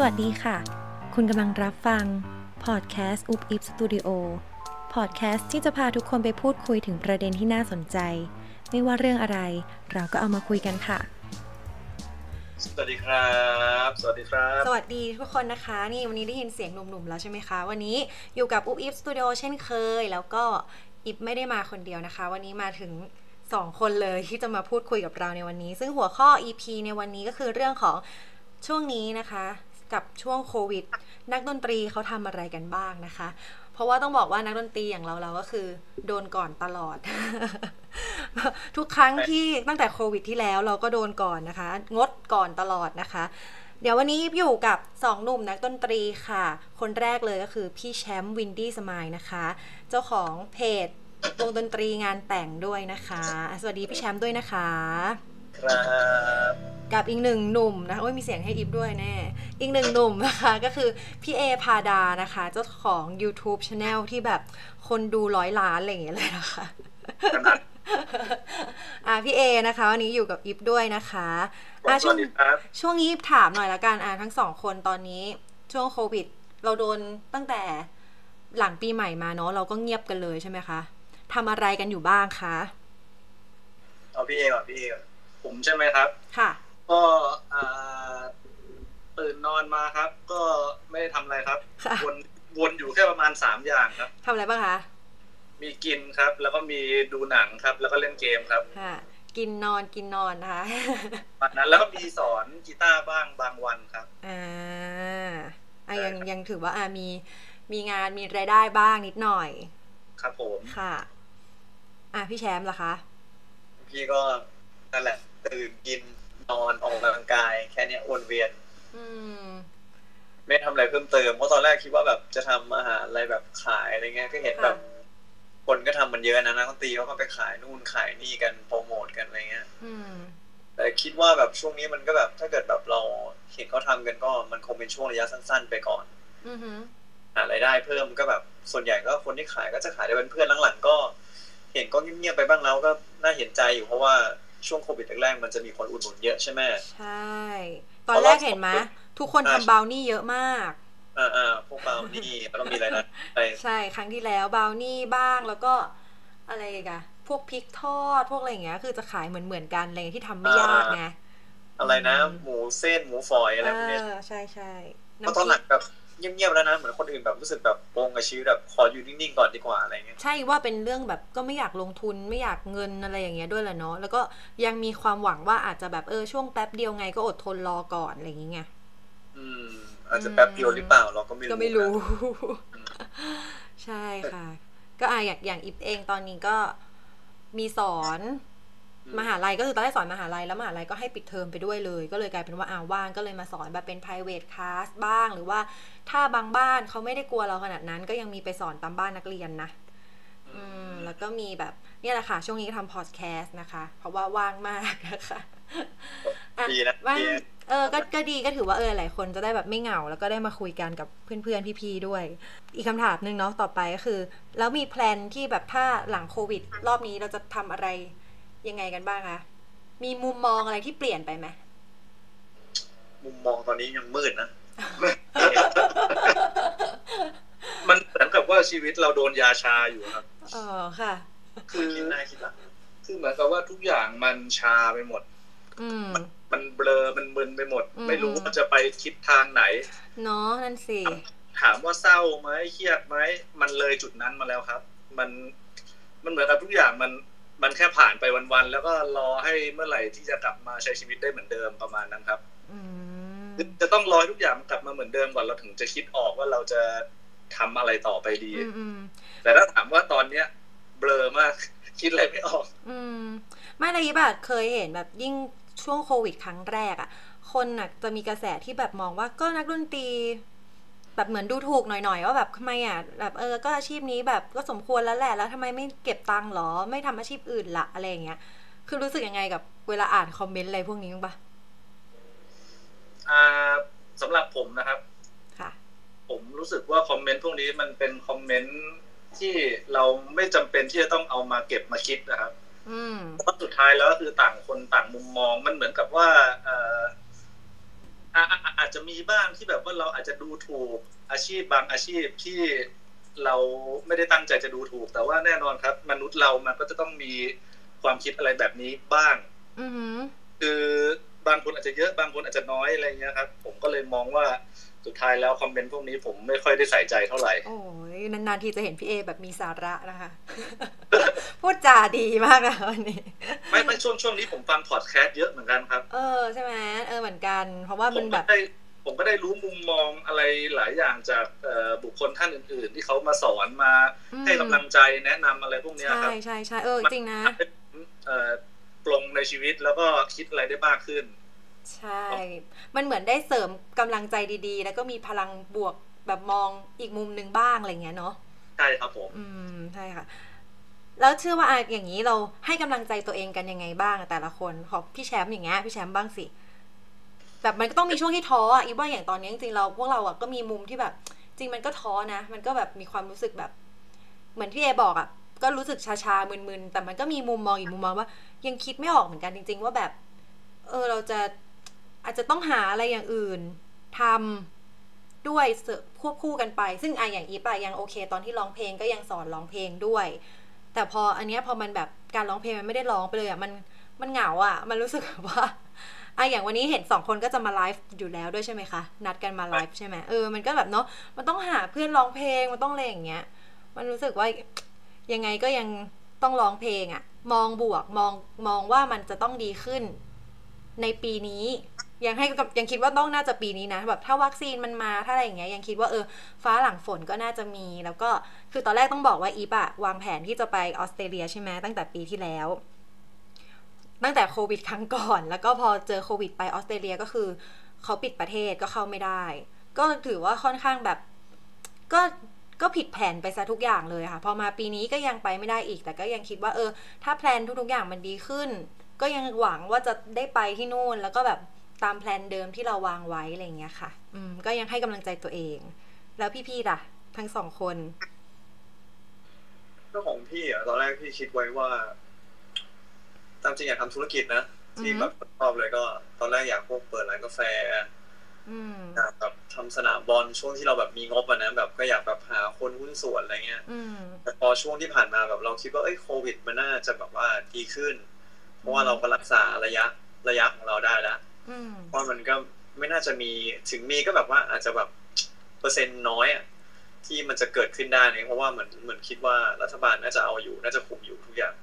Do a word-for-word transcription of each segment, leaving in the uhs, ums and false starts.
สวัสดีค่ะคุณกำลังรับฟังพอดแคสต์ Oopifz Studio พอดแคสต์ที่จะพาทุกคนไปพูดคุยถึงประเด็นที่น่าสนใจไม่ว่าเรื่องอะไรเราก็เอามาคุยกันค่ะสวัสดีครับสวัสดีครับสวัสดีทุกคนนะคะนี่วันนี้ได้ยินเสียงหนุ่มๆแล้วใช่ไหมคะวันนี้อยู่กับ Oopifz Studio เช่นเคยแล้วก็อิฟไม่ได้มาคนเดียวนะคะวันนี้มาถึงสองคนเลยที่จะมาพูดคุยกับเราในวันนี้ซึ่งหัวข้อ อี พี ในวันนี้ก็คือเรื่องของช่วงนี้นะคะกับช่วงโควิดนักดนตรีเขาทำอะไรกันบ้างนะคะเพราะว่าต้องบอกว่านักดนตรีอย่างเราเราก็คือโดนก่อนตลอด ทุกครั้งที่ตั้งแต่โควิดที่แล้วเราก็โดนก่อนนะคะงดก่อนตลอดนะคะเดี๋ยววันนี้อยู่กับสองหนุ่มนักดนตรีค่ะคนแรกเลยก็คือพี่แชมป์วินดี้สมายนะคะเจ้าของเพจวงดนตรีงานแต่งด้วยนะคะสวัสดีพี่แชมป์ด้วยนะคะครับกับอีกหนึ่งหนุ่มนะโอ้ยมีเสียงให้อิฟด้วยแน่อีกหนึ่งหนุ่มนะคะก็คือพี่เอพาดานะคะเจ้าของ YouTube Channel ที่แบบคนดูร้อยล้านอะไรอย่างเงี้ยเลยนะคะอ่ะพี่เอนะคะวันนี้อยู่กับอิฟด้วยนะคะอ่ะช่วงช่วงนี้ถามหน่อยละกันอ่ะทั้งสองคนตอนนี้ช่วงโควิดเราโดนตั้งแต่หลังปีใหม่มาเนาะเราก็เงียบกันเลยใช่ไหมคะทำอะไรกันอยู่บ้างคะเอาพี่เอก่อนพี่เอก่อนผมใช่ไหมครับค่ะก็ตื่นนอนมาครับก็ไม่ได้ทำอะไรครับวนวนอยู่แค่ประมาณสามอย่างครับทำอะไรบ้างคะมีกินครับแล้วก็มีดูหนังครับแล้วก็เล่นเกมครับค่ะกินนอนกินนอนนะคะวันนั้นแล้วก็มีสอนกีตาร์บ้างบางวันครับอ่าอ่ะยังยังถือว่าอ่ามีมีงานมีรายได้บ้างนิดหน่อยครับผมค่ะอ่ะพี่แชมป์ล่ะคะพี่ก็นั่นแหละตื่นกินนอนออกกำลังกายแค่นี้วนเวียนอืมไม่ทำอะไรเพิ่มเติมเพราะตอนแรกคิดว่าแบบจะทำอาหารอะไรแบบขายอะไรเงี้ยก็เห็นแบบคนก็ทำมันเยอะนะนักดนตรีเขาก็ไปขายนู่นขายนี่กันโปรโมทกันอะไรเงี้ยแต่คิดว่าแบบช่วงนี้มันก็แบบถ้าเกิดแบบเราเห็นเขาทำกันก็มันคงเป็นช่วงระยะสั้นๆไปก่อนหารายได้เพิ่มก็แบบส่วนใหญ่ก็คนที่ขายก็จะขายได้เป็นเพื่อนหลังๆก็เห็นก็เงียบๆไปบ้างแล้วก็น่าเห็นใจอยู่เพราะว่าช่วงโควิดแรกๆมันจะมีคนอุดหนุนเยอะใช่ไหมใช่ตอนแรกเห็นไหมทุกคนทำบราวนี่เยอะมากอ่าอ่าพวกบราวนี่แล้วมีอะไรนะใช่ครั้งที่แล้วบราวนี่บ้างแล้วก็อะไรกันพวกพริกทอดพวกอะไรอย่างเงี้ยคือจะขายเหมือนเหมือนกันอะไรที่ทำไม่ยากไงอะไรนะหมูเส้นหมูฝอยอะไรพวกนี้ใช่ใช่ก็ตอนหลังแบบเงียบๆแล้วนะเหมือนคนอื่นแบบรู้สึกแบบปงกับชีวิตแบบขออยู่นิ่งๆก่อนดีกว่าอะไรเงี้ยใช่ว่าเป็นเรื่องแบบก็ไม่อยากลงทุนไม่อยากเงินอะไรอย่างเงี้ยด้วยแหละเนาะแล้วก็ยังมีความหวังว่าอาจจะแบบเออช่วงแป๊บเดียวไงก็อดทนรอก่อนอะไรอย่างเงี้ยอืมอาจจะแป๊บเดียวหรือเปล่าเราก็ไม่รู้ก็ไม่รู้ใช่ค่ะก็อ่ะอย่างอย่างอิฟเองตอนนี้ก็มีสอนมหาลัยก็คือตอนแรกสอนมหาลัยแล้วมหาลัยก็ให้ปิดเทอมไปด้วยเลยก็เลยกลายเป็นว่าอ้าวว่างก็เลยมาสอนแบบเป็น private class บ้างหรือว่าถ้าบางบ้านเขาไม่ได้กลัวเราขนาดนั้นก็ยังมีไปสอนตามบ้านนักเรียนนะอืมแล้วก็มีแบบเนี่ยแหละค่ะช่วงนี้ทำ podcast นะคะเพราะว่าว่างมากนะคะดีนะว่างเออก็ก็ดีก็ถือว่าเออหลายคนจะได้แบบไม่เหงาแล้วก็ได้มาคุยกันกับเพื่อนๆพี่ๆด้วยอีกคำถามนึงเนาะต่อไปก็คือแล้วมีแพลนที่แบบถ้าหลังโควิดรอบนี้เราจะทำอะไรยังไงกันบ้างคะมีมุมมองอะไรที่เปลี่ยนไปไหมมุมมองตอนนี้ยังมืดนะ มันเหมือนกับว่าชีวิตเราโดนยาชาอยู่ครับอ๋อค่ะคือคิดนายคิดละคือเหมือนกับว่าทุกอย่างมันชาไปหมด ม, มันเบลอมันมึนไปหมดมไม่รู้ว่าจะไปคิดทางไหนเนาะนั่นสิถามว่าเศร้าไหมเครียดไหมมันเลยจุดนั้นมาแล้วครับมันมันเหมือนกับทุกอย่างมันมันแค่ผ่านไปวันๆแล้วก็รอให้เมื่อไหร่ที่จะกลับมาใช้ชีวิตได้เหมือนเดิมประมาณนั้นครับจะต้องรอทุกอย่างกลับมาเหมือนเดิมก่อนเราถึงจะคิดออกว่าเราจะทำอะไรต่อไปดีแต่ถ้าถามว่าตอนเนี้ยเบลอมากคิดอะไรไม่ออกอืมไม่เลยแบบเคยเห็นแบบยิ่งช่วงโควิดครั้งแรกอ่ะคนน่ะจะมีกระแสที่แบบมองว่าก็นักดนตรีแบบเหมือนดูถูกหน่อยๆว่าแบบทำไมอ่ะแบบเออก็อาชีพนี้แบบก็สมควรแล้วแหละแล้วทำไมไม่เก็บตังค์หรอไม่ทำอาชีพอื่นละอะไรอย่างเงี้ยคือรู้สึกยังไงกับเวลาอ่านคอมเมนต์อะไรพวกนี้บ้างปะอ่าสำหรับผมนะครับค่ะผมรู้สึกว่าคอมเมนต์พวกนี้มันเป็นคอมเมนต์ที่เราไม่จำเป็นที่จะต้องเอามาเก็บมาคิดนะครับอืมเพราะสุดท้ายแล้วก็คือต่างคนต่างมุมมองมันเหมือนกับว่าเอ่อ อาจจะมีบ้างที่แบบว่าเราอาจจะดูถูกอาชีพบางอาชีพที่เราไม่ได้ตั้งใจจะดูถูกแต่ว่าแน่นอนครับมนุษย์เรามันก็จะต้องมีความคิดอะไรแบบนี้บ้างคือบางคนอาจจะเยอะบางคนอาจจะน้อยอะไรเงี้ยครับผมก็เลยมองว่าสุดท้ายแล้วคอมเมนต์พวกนี้ผมไม่ค่อยได้ใส่ใจเท่าไหร่โอ้ยนานๆทีจะเห็นพี่เอแบบมีสาระนะคะ พูดจาดีมากนะวันนี้ไม่ไม่ช่วงช่วงนี้ผมฟังพอดแคสต์เยอะเหมือนกันครับเออใช่ไหมเออเหมือนกันเพราะว่ามันแบบผมก็ได้รู้มุมมองอะไรหลายอย่างจากบุคคลท่านอื่นๆที่เขามาสอนมาให้กำลังใจแนะนำอะไรพวกนี้ครับใช่ใช่เออจริงนะปลงในชีวิตแล้วก็คิดอะไรได้มากขึ้นใช่มันเหมือนได้เสริมกำลังใจดีๆแล้วก็มีพลังบวกแบบมองอีกมุมนึงบ้างอะไรเงี้ยเนาะใช่ครับผมอืมใช่ค่ะแล้วเชื่อว่าอย่างนี้เราให้กำลังใจตัวเองกันยังไงบ้างแต่ละคนของพี่แชมป์อย่างเงี้ยพี่แชมป์บ้างสิแบบมันก็ต้องมีช่วงที่ท้ออ่ะอีบ้าอย่างตอนนี้จริงๆเราพวกเราอ่ะก็มีมุมที่แบบจริงมันก็ท้อนะมันก็แบบมีความรู้สึกแบบเหมือนที่เอบอกอ่ะก็รู้สึกชาๆมึนๆแต่มันก็มีมุมมองอีกมุมมองว่ายังคิดไม่ออกเหมือนกันจริงๆว่าแบบเออเราจะอาจจะต้องหาอะไรอย่างอื่นทำด้วยควบคู่กันไปซึ่งไออย่างอีปะยังโอเคตอนที่ร้องเพลงก็ยังสอนร้องเพลงด้วยแต่พออันเนี้ยพอมันแบบการร้องเพลงมันไม่ได้ร้องไปเลยอ่ะมันมันเหงาอ่ะมันรู้สึกว่าอ่ะอย่างวันนี้เห็นสองคนก็จะมาไลฟ์อยู่แล้วด้วยใช่ไหมคะนัดกันมาไลฟ์ใช่ไหมเออมันก็แบบเนาะมันต้องหาเพื่อนร้องเพลงมันต้องอะไรอย่างเงี้ยมันรู้สึกว่ายังไงก็ยังต้องร้องเพลงอะมองบวกมองมองว่ามันจะต้องดีขึ้นในปีนี้ยังให้ยังคิดว่าต้องน่าจะปีนี้นะแบบถ้าวัคซีนมันมาถ้าอะไรอย่างเงี้ยยังคิดว่าเออฟ้าหลังฝนก็น่าจะมีแล้วก็คือตอนแรกต้องบอกว่าอีปะวางแผนที่จะไปออสเตรเลียใช่ไหมตั้งแต่ปีที่แล้วตั้งแต่โควิดครั้งก่อนแล้วก็พอเจอโควิดไปออสเตรเลียก็คือเขาปิดประเทศก็เข้าไม่ได้ก็ถือว่าค่อนข้างแบบก็ก็ผิดแผนไปซะทุกอย่างเลยค่ะพอมาปีนี้ก็ยังไปไม่ได้อีกแต่ก็ยังคิดว่าเออถ้าแพลนทุกๆอย่างมันดีขึ้นก็ยังหวังว่าจะได้ไปที่นู่นแล้วก็แบบตามแพลนเดิมที่เราวางไว้อะไรอย่างเงี้ยค่ะอืมก็ยังให้กำลังใจตัวเองแล้วพี่ๆล่ะทั้งสองคนเรื่องของพี่อ่ะตอนแรกพี่คิดไว้ว่าตามจริงอยากทำธุรกิจนะที่แบบชอบเลยก็ตอนแรกอยากพวกเปิดร้านกาแฟอยากแบบทำสนามบอลช่วงที่เราแบบมีงบอะนะแบบก็อยากแบบหาคนหุ้นส่วนอะไรเงี้ยแต่พอช่วงที่ผ่านมาแบบเราคิดว่าเอ้ยโควิดมันน่าจะแบบว่าดีขึ้นเพราะว่าเราก็รักษาระยะระยะของเราได้แล้วเพราะมันก็ไม่น่าจะมีถึงมีก็แบบว่าอาจจะแบบเปอร์เซ็นต์น้อยอะที่มันจะเกิดขึ้นได้เนี่ยเพราะว่าเหมือนเหมือนคิดว่ารัฐบาลน่าจะเอาอยู่น่าจะคุมอยู่ทุกอย่าง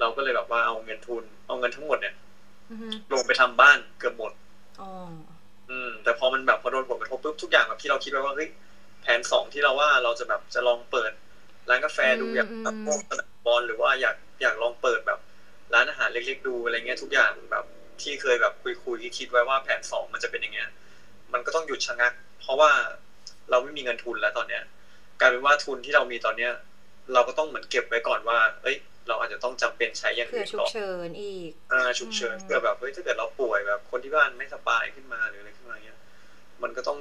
เราก็เลยแบบว่าเอาเงินทุนเอาเงินทั้งหมดเนี่ยลงไปทำบ้านเกือบหมดอืมแต่พอมันแบบพอโดนผลกระทบปุ๊บทุกอย่างแบบที่เราคิดไว้ว่าเฮ้ยแผนสองที่เราว่าเราจะแบบจะลองเปิดร้านกาแฟดูอยากแบบพวกสนามบอลหรือว่าอยากอยากลองเปิดแบบร้านอาหารเล็กๆดูอะไรเงี้ยทุกอย่างแบบที่เคยแบบคุยๆคิดไว้ว่าแผนสองมันจะเป็นอย่างเงี้ยมันก็ต้องหยุดชะงักเพราะว่าเราไม่มีเงินทุนแล้วตอนเนี้ยกลายเป็นว่าทุนที่เรามีตอนเนี้ยเราก็ต้องเหมือนเก็บไว้ก่อนว่าเอ้ยเราอาจจะต้องจำเป็นใช้อย่างอื่นต่อเพื่อฉุกเฉินอีกอ่าฉุกเฉินเพื่อแบบเฮ้ยถ้าเกิดเราป่วยแบบคนที่บ้านไม่สบายขึ้นมาหรืออะไรขึ้นมาเงี้ยมันก็ต้อง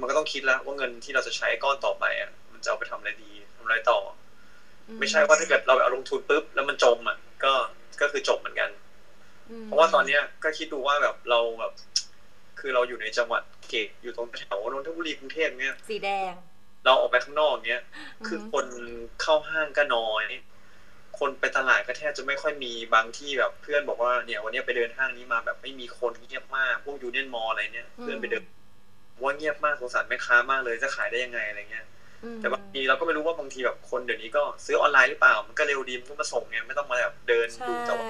มันก็ต้องคิดแล้วว่าเงินที่เราจะใช้ก้อนต่อไปอ่ะมันจะเอาไปทำอะไรดีทำอะไรต่อไม่ใช่ว่าถ้าเกิดเราเอาลงทุนปุ๊บแล้วมันจมอ่ะก็ก็คือจบเหมือนกันเพราะว่าตอนเนี้ยก็คิดดูว่าแบบเราแบบคือเราอยู่ในจังหวัดเขตอยู่ตรงแถวนนทบุรีกรุงเทพเนี้ยสีแดงเราออกไปข้างนอกเนี้ยคือคนเข้าห้างก็น้อยคนไปตลาดก็แทบจะไม่ค่อยมีบางที่แบบเพื่อนบอกว่าเนี่ยวันนี้ไปเดินห้างนี้มาแบบไม่มีคนเงียบมากพวกยูเนียนมอลอะไรเนี่ยเพื่อนไปเดินว่าเงียบมากสงสารแม่ค้ามากเลยจะขายได้ยังไงอะไรเงี้ยแต่บางทีเราก็ไม่รู้ว่าบางทีแบบคนเดี๋ยวนี้ก็ซื้อออนไลน์หรือเปล่ามันก็เร็วดีมันก็มาส่งเนี่ยไม่ต้องมาแบบเดินดูแต่ว่า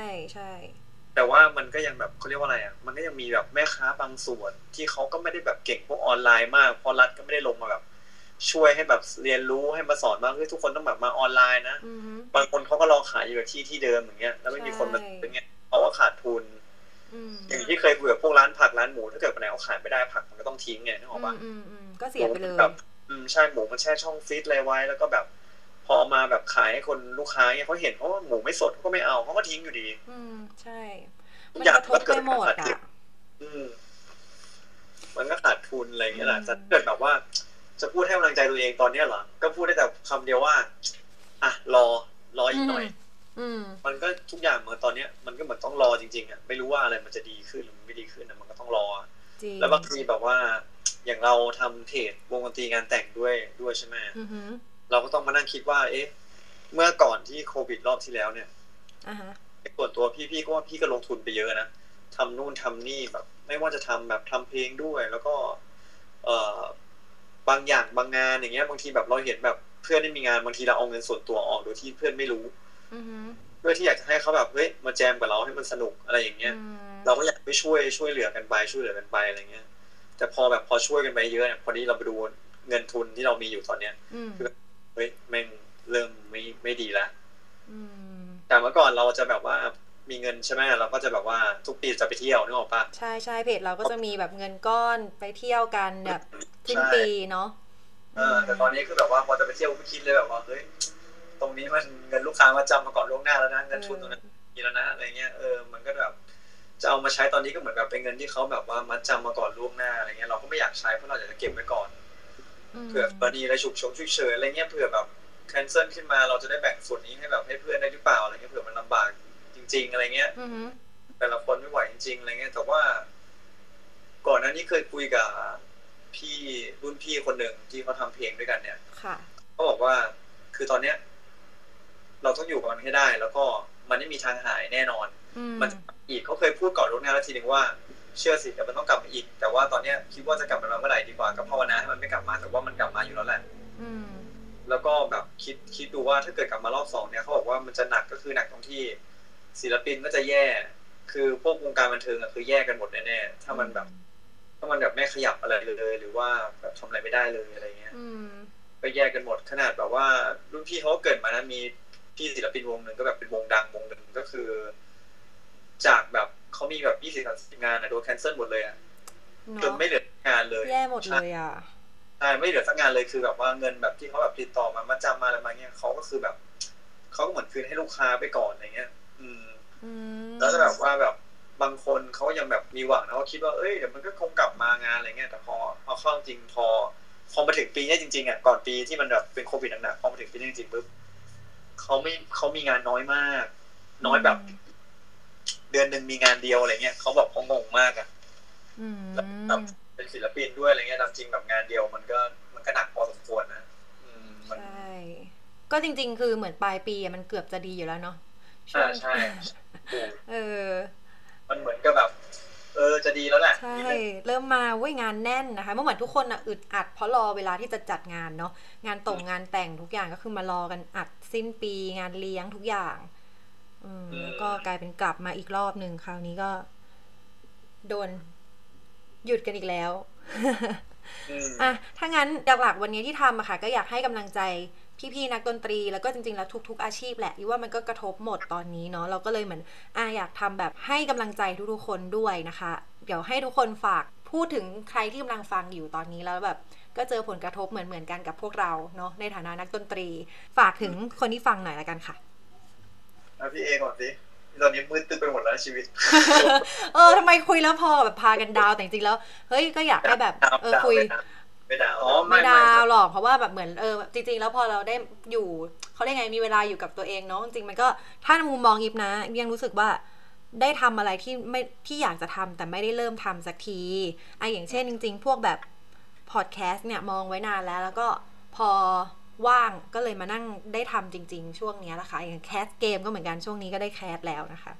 แต่ว่ามันก็ยังแบบเขาเรียกว่าอะไรอ่ะมันก็ยังมีแบบแม่ค้าบางส่วนที่เขาก็ไม่ได้แบบเก่งพวกออนไลน์มากพอรัฐก็ไม่ได้ลงมาแบบช่วยให้แบบเรียนรู้ให้มาสอนบ้างคือทุกคนต้องแบบมาออนไลน์นะบางคนเขาก็ลองขายอยู่ที่ที่เดิมอย่างเงี้ยแล้วไม่มีคนมาเป็นเงี้ยเขาก็ขาดทุนอย่างที่เคยคุยกับพวกร้านผักร้านหมูถ้าเกิดวันไหนเขาขายไม่ได้ผักมันก็ต้องทิ้งไงนึกออกปะก็เสียไปเลยแบบใช่หมูมันแช่ช่องฟรีซเลยไว้แล้วก็แบบพอเอามาแบบขายให้คนลูกค้าเนี่ยเขาเห็นเพราะว่าหมูไม่สดเขาก็ไม่เอาเขาก็ทิ้งอยู่ดีอืมใช่มันกระทบไปหมดอ่ะมันก็ขาดทุนอะไรเงี้ยแหละจะเกิดแบบว่าจะพูดให้กำลังใจตัวเองตอนนี้เหรอก็พูดได้แต่คำเดียวว่าอ่ะรอรออีกหน่อยมันก็ทุกอย่างเหมือนตอนนี้มันก็เหมือนต้องรอจริงๆอ่ะไม่รู้ว่าอะไรมันจะดีขึ้นหรือไม่ดีขึ้นนะมันก็ต้องรอ แล้วบางทีแบบว่าอย่างเราทำเพจวงดนตรีงานแต่งด้วยด้วยใช่ไหมเราก็ต้องมานั่งคิดว่าเอ๊ะเมื่อก่อนที่โควิดรอบที่แล้วเนี่ยส่วนตัวพี่พี่ก็ว่าพี่ก็ลงทุนไปเยอะนะทำนู่นทำนี่แบบไม่ว่าจะทำแบบทำเพลงด้วยแล้วก็เอ่อบางอย่างบางงานอย่างเงี้ยบางทีแบบเราเห็นแบบเพื่อนได้มีงานบางทีเราเอาเงินส่วนตัวออกโดยที่เพื่อนไม่รู้เพื่อที่อยากให้เขาแบบเฮ้ยมาแจมกับเราให้มันสนุกอะไรอย่างเงี้ยเราก็อยากไปช่วยช่วยเหลือกันไปช่วยเหลือกันไปอะไรเงี้ยแต่พอแบบพอช่วยกันไปเยอะเนี่ยพอดีเราไปดูเงินทุนที่เรามีอยู่ตอนเนี้ยคือเฮ้ยแม่งเริ่มไม่ไม่ดีแล้วแต่เมื่อก่อนเราจะแบบว่ามีเงินใช่ไหมเราก็จะแบบว่าทุกปีจะไปเที่ยวนึกออกปะใช่ใช่เพจเราก็จะมีแบบเงินก้อนไปเที่ยวกันแบบทิ้งปีเนาะเออแต่ตอนนี้คือแบบว่าพอจะไปเที่ยวไม่คิดเลยแบบว่าเฮ้ยตรงนี้มันเงินลูกค้ามาจำมาก่อนล่วงหน้าแล้วนะเงินทุนตรงนั้นมีแล้วนะอะไรเงี้ยเออมันก็แบบจะเอามาใช้ตอนนี้ก็เหมือนแบบเป็นเงินที่เขาแบบว่ามัดจำมาก่อนล่วงหน้าอะไรเงี้ยเราก็ไม่อยากใช้เพราะเราอยากจะเก็บไว้ก่อนเผื่อกรณีอะไรฉุกเฉินฉุกเฉินอะไรเงี้ยเผื่อแบบแคนเซิลขึ้นมาเราจะได้แบ่งส่วนนี้ให้แบบให้เพื่อนได้หรือเปล่าอะไรเงี้ยเผื่อมันลำบากจริงๆอะไรเงี้ยแต่ละคนไม่ไหวจริงๆอะไรเงี้ยแต่ว่าก่อนหน้านี้เคยคุยกับพี่รุ่นพี่คนหนึ่งที่เขาทำเพลงด้วยกันเนี่ยเขาบอกว่าคือตอนเนี้ยเราต้องอยู่กับมันให้ได้แล้วก็มันไม่มีทางหายแน่นอนมันอีกเขาเคยพูดก่อนล่วงหน้าแล้วทีนึงว่าเชื่อสิแต่มันต้องกลับมาอีกแต่ว่าตอนเนี้ยคิดว่าจะกลับมาเมื่อไหร่ดีกว่าก็ภาวนาให้มันไม่กลับมาแต่ว่ามันกลับมาอยู่แล้วแหละแล้วก็แบบคิดคิดดูว่าถ้าเกิดกลับมารอบสองเนี่ยเขาบอกว่ามันจะหนักก็คือหนักตรงที่ศิลปินก็จะแย่คือพวกวงการบันเทิงอะคือแย่กันหมดแน่ๆถ้ามันแบบถ้ามันแบบไม่ขยับอะไรเลยหรือว่าแบบทำอะไรไม่ได้เลยอะไรเงี้ยก็แย่กันหมดขนาดแบบว่ารุ่นพี่เขาเกิดมานะมีพี่ศิลปินวงหนึ่งก็แบบเป็นวงดังวงหนึ่งก็คือจากแบบเขามีแบบยี่สิบสามสิบงานอะโดนแคนเซิลหมดเลยอะจนไม่เหลืองานเลยแย่หมดเลยอะใช่ไม่เหลือสักงานเลยคือแบบว่าเงินแบบที่เขาแบบติดต่อมามาจำมาอะไรมาเงี้ยเขาก็คือแบบเขาก็เหมือนคืนให้ลูกค้าไปก่อนอะไรเงี้ยอืมแล้วจะแบบว่าแบบบางคนเขายังแบบมีหวังนะว่าคิดว่าเอ้ยเดี๋ยวมันก็คงกลับมางานอะไรเงี้ยแต่พอพอเข้าจริงพอพอมาถึงปีนี้จริงๆอ่ะก่อนปีที่มันแบบเป็นโควิดหนักๆพอมาถึงปีนี้จริงปุ๊บเขาไม่เขามีงานน้อยมากน้อยแบบเดือนหนึ่งมีงานเดียวอะไรเงี้ยเขาบอกเขางงมากอ่ะแบบเป็นศิลปินด้วยอะไรเงี้ยจริงแบบงานเดียวมันก็มันก็หนักพอสมควรนะใช่ก็จริงๆคือเหมือนปลายปีมันเกือบจะดีอยู่แล้วเนาะใช่ใช่เออมันเหมือนกับแบบเออจะดีแล้วแหละใช่เริ่มมาเว้ยงานแน่นนะคะเมื่อเหมือนทุกคนอ่ะอึดอัดเพราะรอเวลาที่จะจัดงานเนาะงานตรงงานแต่งทุกอย่างก็คือมารอกันอัดสิ้นปีงานเลี้ยงทุกอย่างอืมแล้วก็กลายเป็นกลับมาอีกรอบนึงคราวนี้ก็โดนหยุดกันอีกแล้วอ่ะถ้างั้นหลักๆวันนี้ที่ทำอะค่ะก็อยากให้กำลังใจพี่ๆนักดนตรีแล้วก็จริงๆแล้วทุกๆอาชีพแหละที่ว่ามันก็กระทบหมดตอนนี้เนาะเราก็เลยเหมือนอ่ะอยากทำแบบให้กำลังใจทุกๆคนด้วยนะคะเดี๋ยวให้ทุกคนฝากพูดถึงใครที่กำลังฟังอยู่ตอนนี้แล้วแบบก็เจอผลกระทบเหมือนๆกันกับพวกเราเนาะในฐานะนักดนตรีฝากถึงคนที่ฟังหน่อยละกันค่ะเอาพี่เอก่อนสิตอนนี้มืดตึ๊บไปหมดแล้วชีวิต เออทำไมคุยแล้วพอแบบพากันดาวแต่จริงๆแล้วเฮ้ยก็อยากให้แบบเออคุยไม่ดาวไม่ดาวหรอกเพราะว่าแบบเหมือนเออจริงๆแล้วพอเราได้อยู่เขาเรียกไงมีเวลาอยู่กับตัวเองเนาะจริงมันก็ถ้ามุมมองอิฟนะยังรู้สึกว่าได้ทำอะไรที่ไม่ที่อยากจะทำแต่ไม่ได้เริ่มทำสักทีไออย่างเช่นจริงๆพวกแบบพอดแคสต์เนี่ยมองไว้นานแล้วแล้วก็พอว่างก็เลยมานั่งได้ทำจริงๆช่วงนี้นะคะอย่างแคสเกมก็เหมือนกันช่วงนี้ก็ได้แคสแล้วนะคะ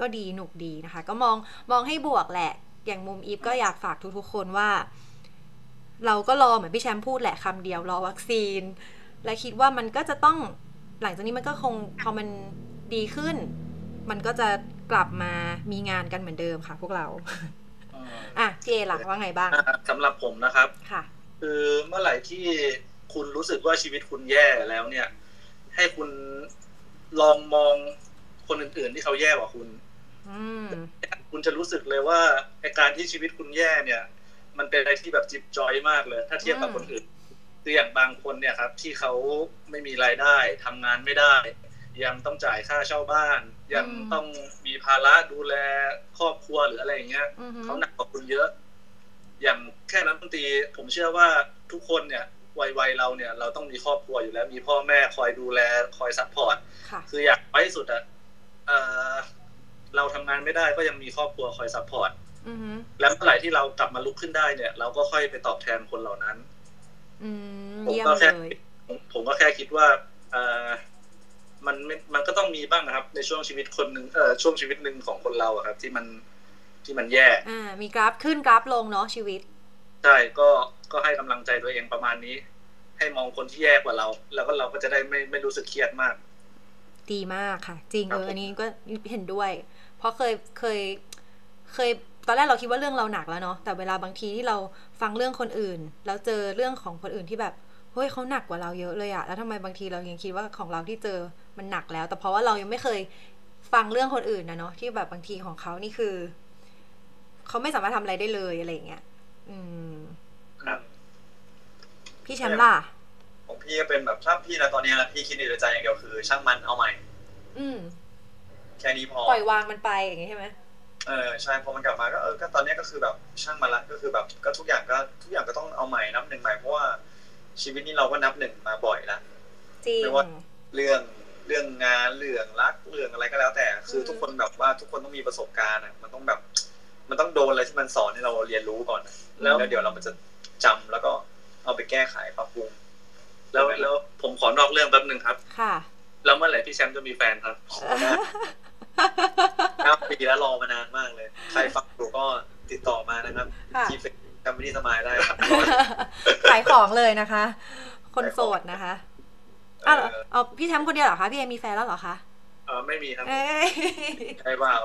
ก็ดีหนุกดีนะคะก็มองมองให้บวกแหละอย่างมุมอีฟก็อยากฝากทุกๆคนว่าเราก็รอเหมือนพี่แชมป์พูดแหละคำเดียวรอวัคซีนและคิดว่ามันก็จะต้องหลังจากนี้มันก็คงพอมันดีขึ้นมันก็จะกลับมามีงานกันเหมือนเดิมค่ะพวกเราอ่ะพี่เอหลักว่าไงบ้างสำหรับผมนะครับค่ะคือเมื่อไหร่ที่คุณรู้สึกว่าชีวิตคุณแย่แล้วเนี่ยให้คุณลองมองคนอื่นๆที่เขาแย่กว่าคุณคุณจะรู้สึกเลยว่าไอ้การที่ชีวิตคุณแย่เนี่ยมันเป็นอะไรที่แบบจิบจอยมากเลยถ้าเทียบกับคนอื่นคืออย่างบางคนเนี่ยครับที่เขาไม่มีรายได้ทำงานไม่ได้ยังต้องจ่ายค่าเช่าบ้านยังต้องมีภาระดูแลครอบครัวหรืออะไรอย่างเงี้ยเขาหนักกว่าคุณเยอะอย่างแค่นักดนตรีผมเชื่อว่าทุกคนเนี่ยวัยๆเราเนี่ยเราต้องมีครอบครัวอยู่แล้วมีพ่อแม่คอยดูแลคอยซัพพอร์ตคืออยากไปที่สุดอ่ะ เอ่อ เราทำงานไม่ได้ก็ยังมีครอบครัวคอยซัพพอร์ต แล้วเมื่อไหร่ที่เรากลับมาลุกขึ้นได้เนี่ยเราก็ค่อยไปตอบแทนคนเหล่านั้นผมก็แค่ผมก็แค่คิดว่ามันมันก็ต้องมีบ้างนะครับในช่วงชีวิตคนนึงเอ่อช่วงชีวิตนึงของคนเราครับที่มันที่มันแย่มีกราฟขึ้นกราฟลงเนาะชีวิตใช่ก็ก็ให้กำลังใจตัวเองประมาณนี้ให้มองคนที่แย่กว่าเราแล้วก็เราก็จะได้ไม่ไม่รู้สึกเครียดมากดีมากค่ะจริงเลยอันนี้ก็เห็นด้วยเพราะเคยเคยเคยตอนแรกเราคิดว่าเรื่องเราหนักแล้วเนาะแต่เวลาบางทีที่เราฟังเรื่องคนอื่นแล้วเจอเรื่องของคนอื่นที่แบบเฮ้ยเขาหนักกว่าเราเยอะเลยอะแล้วทำไมบางทีเรายังคิดว่าของเราที่เจอมันหนักแล้วแต่เพราะว่าเรายังไม่เคยฟังเรื่องคนอื่นนะเนาะที่แบบบางทีของเขานี่คือเขาไม่สามารถทำอะไรได้เลยอะไรอย่างเงี้ยอืมพี่แชมป์ล่ะของพี่ก็เป็นแบบถ้าพี่นะตอนนี้นะพี่คิดในใจอย่างเดียวคือช่างมันเอาใหม่อืมแค่นี้พอปล่อยวางมันไปอย่างงี้ใช่ไหมเออใช่พอมันกลับมาก็เออก็ตอนนี้ก็คือแบบช่างมันละก็คือแบบก็ทุกอย่างก็ทุกอย่างก็ต้องเอาใหม่นับหนึ่งใหม่เพราะว่าชีวิตนี้เราก็นับหนึ่งมาบ่อยละไม่ว่าเรื่องเรื่องงานเรื่องรักเรื่องอะไรก็แล้วแต่คือทุกคนแบบว่าทุกคนต้องมีประสบการณ์อ่ะมันต้องแบบมันต้องโดนอะไรที่มันสอนให้เราเรียนรู้ก่อนแล้วเดี๋ยวเรามันจะจำแล้วก็เอาไปแก้ไขปรับปรุงแล้วแล้วผมขอนอกเรื่องแป๊บนึงครับค่ะแล้วเมื่อไหร่พี่แชมป์จะมีแฟนครับครับปีแล้วรอมานานมากเลยใครฟังดูก็ติดต่อมานะครับที่เฟซแคมเปญสมายได้ครับขายของเลยนะคะคนโสดนะคะอ้าวเอาพี่แชมป์คนเดียวเหรอคะพี่เอมีแฟนแล้วเหรอคะเออไม่มีครับใช่เปล่า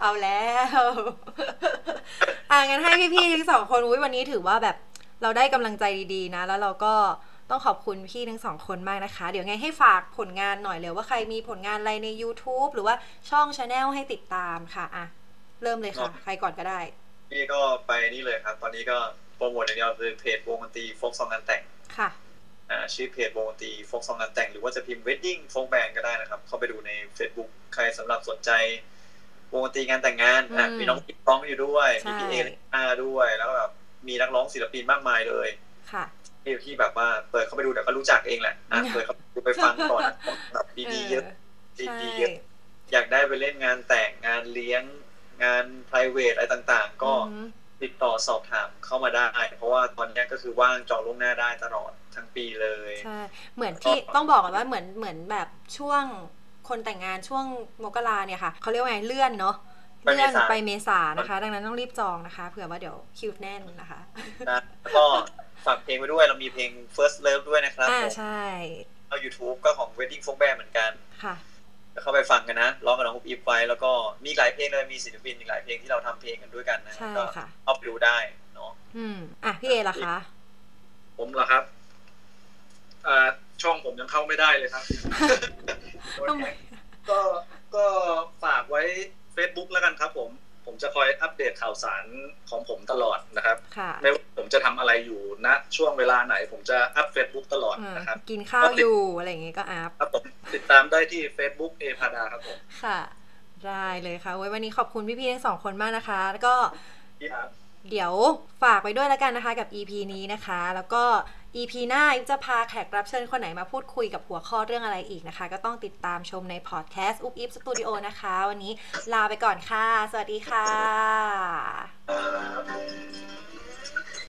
เอาแล้วอ่ะงั้นให้พี่ๆทั้งสองคนอุ๊ยวันนี้ถือว่าแบบเราได้กำลังใจดีๆนะแล้วเราก็ต้องขอบคุณพี่ทั้งสองคนมากนะคะเดี๋ยวไงให้ฝากผลงานหน่อยเลยว่าใครมีผลงานอะไรใน YouTube หรือว่าช่อง Channel ให้ติดตามค่ะอ่ะเริ่มเลยค่ะใครก่อนก็ได้นี่ก็ไปนี่เลยครับตอนนี้ก็โปรโมทอย่างเดียวคือเพจวงดนตรีโฟกซองงานแต่งค่ะอ่าชื่อเพจวงดนตรีโฟกซองงานแต่งหรือว่าจะพิมพ์ Wedding Folk Band ก็ได้นะครับเข้าไปดูใน Facebook ใครสำหรับสนใจวงดนตรีงานแต่งงานอ่ะมีน้องปิ๊กร้องอยู่ด้วยมีพี่เออาร์ด้วยแล้วแบบมีนักร้องศิลปินมากมายเลยค่ะที่ที่แบบว่าเปิดเข้าไปดูเดี๋ยวก็รู้จักเองแหละอ่ะเปิดเข้าไปฟังก่อนแบบดีๆเยอะดีๆเยอะอยากได้ไปเล่นงานแต่งงานเลี้ยงงาน private อะไรต่างๆก็ติดต่อสอบถามเข้ามาได้เพราะว่าตอนนี้ก็คือว่างจองล่วงหน้าได้ตลอดทั้งปีเลยใช่เหมือนที่ต้องบอกก่อนว่าเหมือนเหมือนแบบช่วงคนแต่งงานช่วงมกราเนี่ยค่ะเขาเรียกว่าไงเลื่อนเนาะเลื่อนไปเมษานะคะดังนั้นต้องรีบจองนะคะเผื่อว่าเดี๋ยวคิวแน่นนะคะแล้วก็ฝากเพลงไว้ด้วยเรามีเพลง First Love ด้วยนะครับอ่าใช่เอา YouTube ก็ของ Wedding Folk Band เหมือนกันค่ะเข้าไปฟังกันนะร้องกับน้องOopifzไว้แล้วก็มีหลายเพลงเลยมีศิลปินอีกหลายเพลงที่เราทำเพลงกันด้วยกันนะก็เอาไปดูได้เนาะอืมอ่ะพี่เอล่ะคะผมเหรอครับอ่าช่องผมยังเข้าไม่ได้เลยครับก็ก็ฝากไว้ Facebook แล้วกันครับผมผมจะคอยอัปเดตข่าวสารของผมตลอดนะครับไม่ว่าผมจะทำอะไรอยู่ณช่วงเวลาไหนผมจะอัป Facebook ตลอดนะครับกินข้าวอยู่อะไรอย่างงี้ก็อัพติดตามได้ที่ Facebook A Phadha ครับผมค่ะได้เลยค่ะวันนี้ขอบคุณพี่ๆทั้งสองคนมากนะคะแล้วก็เดี๋ยวฝากไปด้วยแล้วกันนะคะกับ อี พี นี้นะคะแล้วก็ อี พี หน้าจะพาแขกรับเชิญคนไหนมาพูดคุยกับหัวข้อเรื่องอะไรอีกนะคะก็ต้องติดตามชมในพอดแคสต์ Oopifz Studio นะคะวันนี้ลาไปก่อนค่ะสวัสดีค่ะ